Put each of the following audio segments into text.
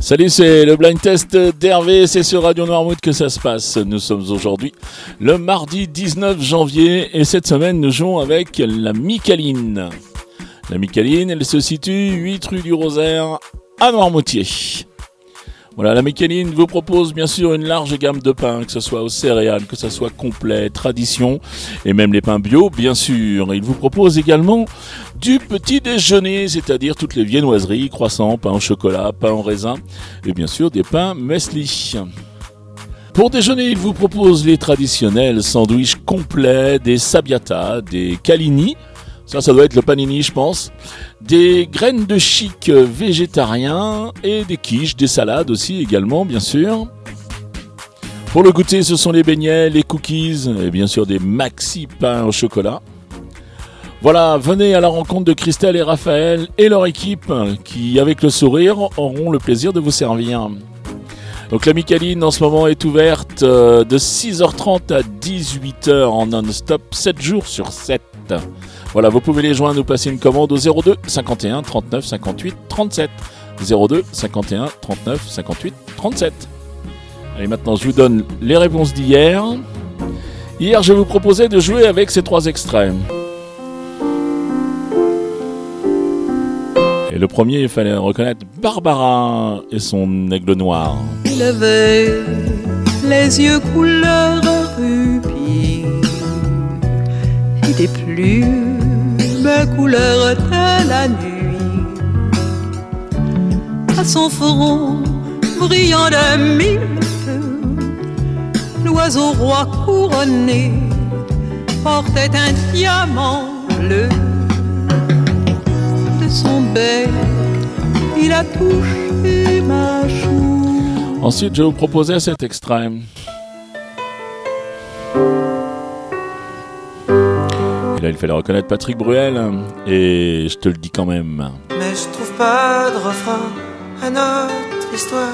Salut, c'est le blind test d'Hervé, c'est sur Radio Noirmout que ça se passe. Nous sommes aujourd'hui le mardi 19 janvier et cette semaine nous jouons avec la Mie Câline. La Mie Câline, elle se situe 8 rue du Rosaire à Noirmoutier. Voilà, la Mie Câline vous propose bien sûr une large gamme de pains, que ce soit aux céréales, que ce soit complet, tradition, et même les pains bio, bien sûr. Il vous propose également du petit déjeuner, c'est-à-dire toutes les viennoiseries, croissants, pains au chocolat, pains au raisin, et bien sûr des pains muesli. Pour déjeuner, il vous propose les traditionnels sandwichs complets, des sabbiata, des calini, ça doit être le panini, je pense. Des graines de chic végétariens et des quiches, des salades aussi également, bien sûr. Pour le goûter, ce sont les beignets, les cookies et bien sûr des maxi pains au chocolat. Voilà, venez à la rencontre de Christelle et Raphaël et leur équipe qui, avec le sourire, auront le plaisir de vous servir. Donc la Mie Câline en ce moment est ouverte de 6h30 à 18h en non-stop, 7 jours sur 7. Voilà, vous pouvez les joindre ou passer une commande au 02 51 39 58 37. 02 51 39 58 37. Allez, maintenant je vous donne les réponses d'hier. Hier, je vous proposais de jouer avec ces trois extraits. Et le premier, il fallait reconnaître Barbara et son aigle noir. Il avait les yeux couleur rubis et des plumes couleur de la nuit. À son front brillant de mille feux, l'oiseau roi couronné portait un diamant bleu. De son bec, il a touché ma joue. Ensuite, je vous proposais cet extrait. Et là, il fallait reconnaître Patrick Bruel, et je te le dis quand même. Mais je trouve pas de refrain à notre histoire.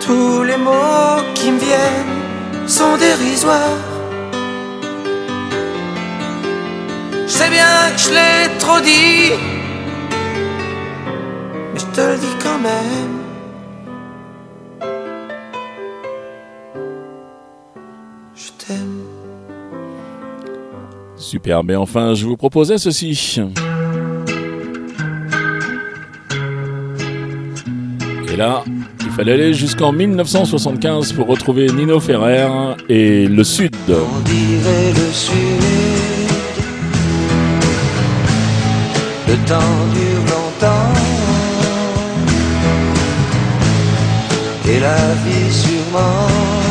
Tous les mots qui me viennent sont dérisoires. Je sais bien que je l'ai trop dit, mais je te le dis quand même. Super, mais enfin, je vous proposais ceci. Et là, il fallait aller jusqu'en 1975 pour retrouver Nino Ferrer et le Sud. On dirait le Sud, le temps dure longtemps, et la vie sûrement.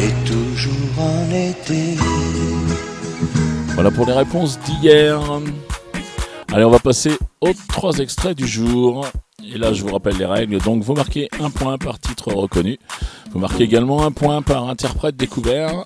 Et toujours en été. Voilà pour les réponses d'hier. Allez, on va passer aux trois extraits du jour. Et là, je vous rappelle les règles. Donc, vous marquez un point par titre reconnu. Vous marquez également un point par interprète découvert.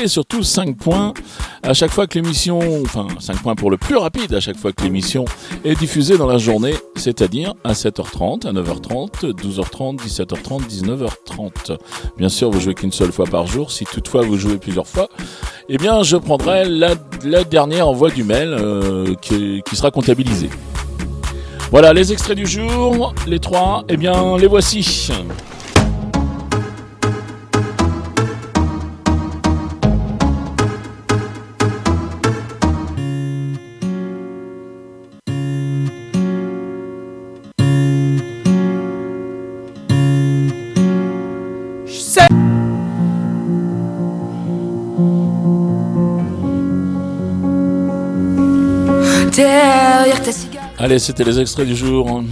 Et surtout 5 points à chaque fois que l'émission, enfin 5 points pour le plus rapide à chaque fois que l'émission est diffusée dans la journée, c'est-à-dire à 7h30, à 9h30, 12h30, 17h30, 19h30. Bien sûr, vous jouez qu'une seule fois par jour. Si toutefois vous jouez plusieurs fois, eh bien je prendrai la dernière envoi du mail qui sera comptabilisée. Voilà les extraits du jour, les trois, eh bien les voici. Allez, c'était les extraits du jour.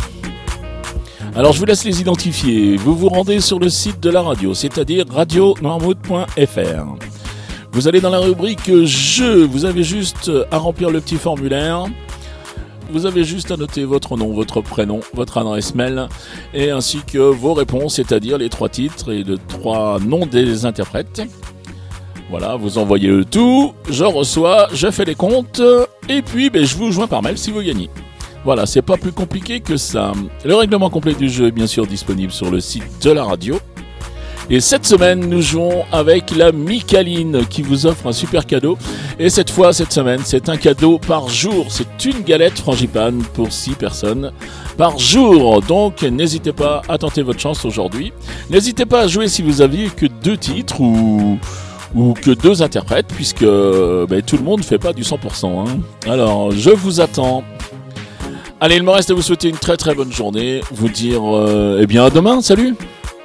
Alors, je vous laisse les identifier. Vous vous rendez sur le site de la radio, c'est-à-dire radionormandie.fr. Vous allez dans la rubrique « Jeux ». Vous avez juste à remplir le petit formulaire. Vous avez juste à noter votre nom, votre prénom, votre adresse mail et ainsi que vos réponses, c'est-à-dire les trois titres et les trois noms des interprètes. Voilà, vous envoyez le tout, je reçois, je fais les comptes, et puis je vous joins par mail si vous gagnez. Voilà, c'est pas plus compliqué que ça. Le règlement complet du jeu est bien sûr disponible sur le site de la radio. Et cette semaine, nous jouons avec la Mie Câline qui vous offre un super cadeau. Et cette fois, cette semaine, c'est un cadeau par jour. C'est une galette frangipane pour 6 personnes par jour. Donc, n'hésitez pas à tenter votre chance aujourd'hui. N'hésitez pas à jouer si vous aviez que 2 titres ou que 2 interprètes, puisque tout le monde ne fait pas du 100%. Alors, je vous attends. Allez, il me reste à vous souhaiter une très très bonne journée. Vous dire à demain, salut.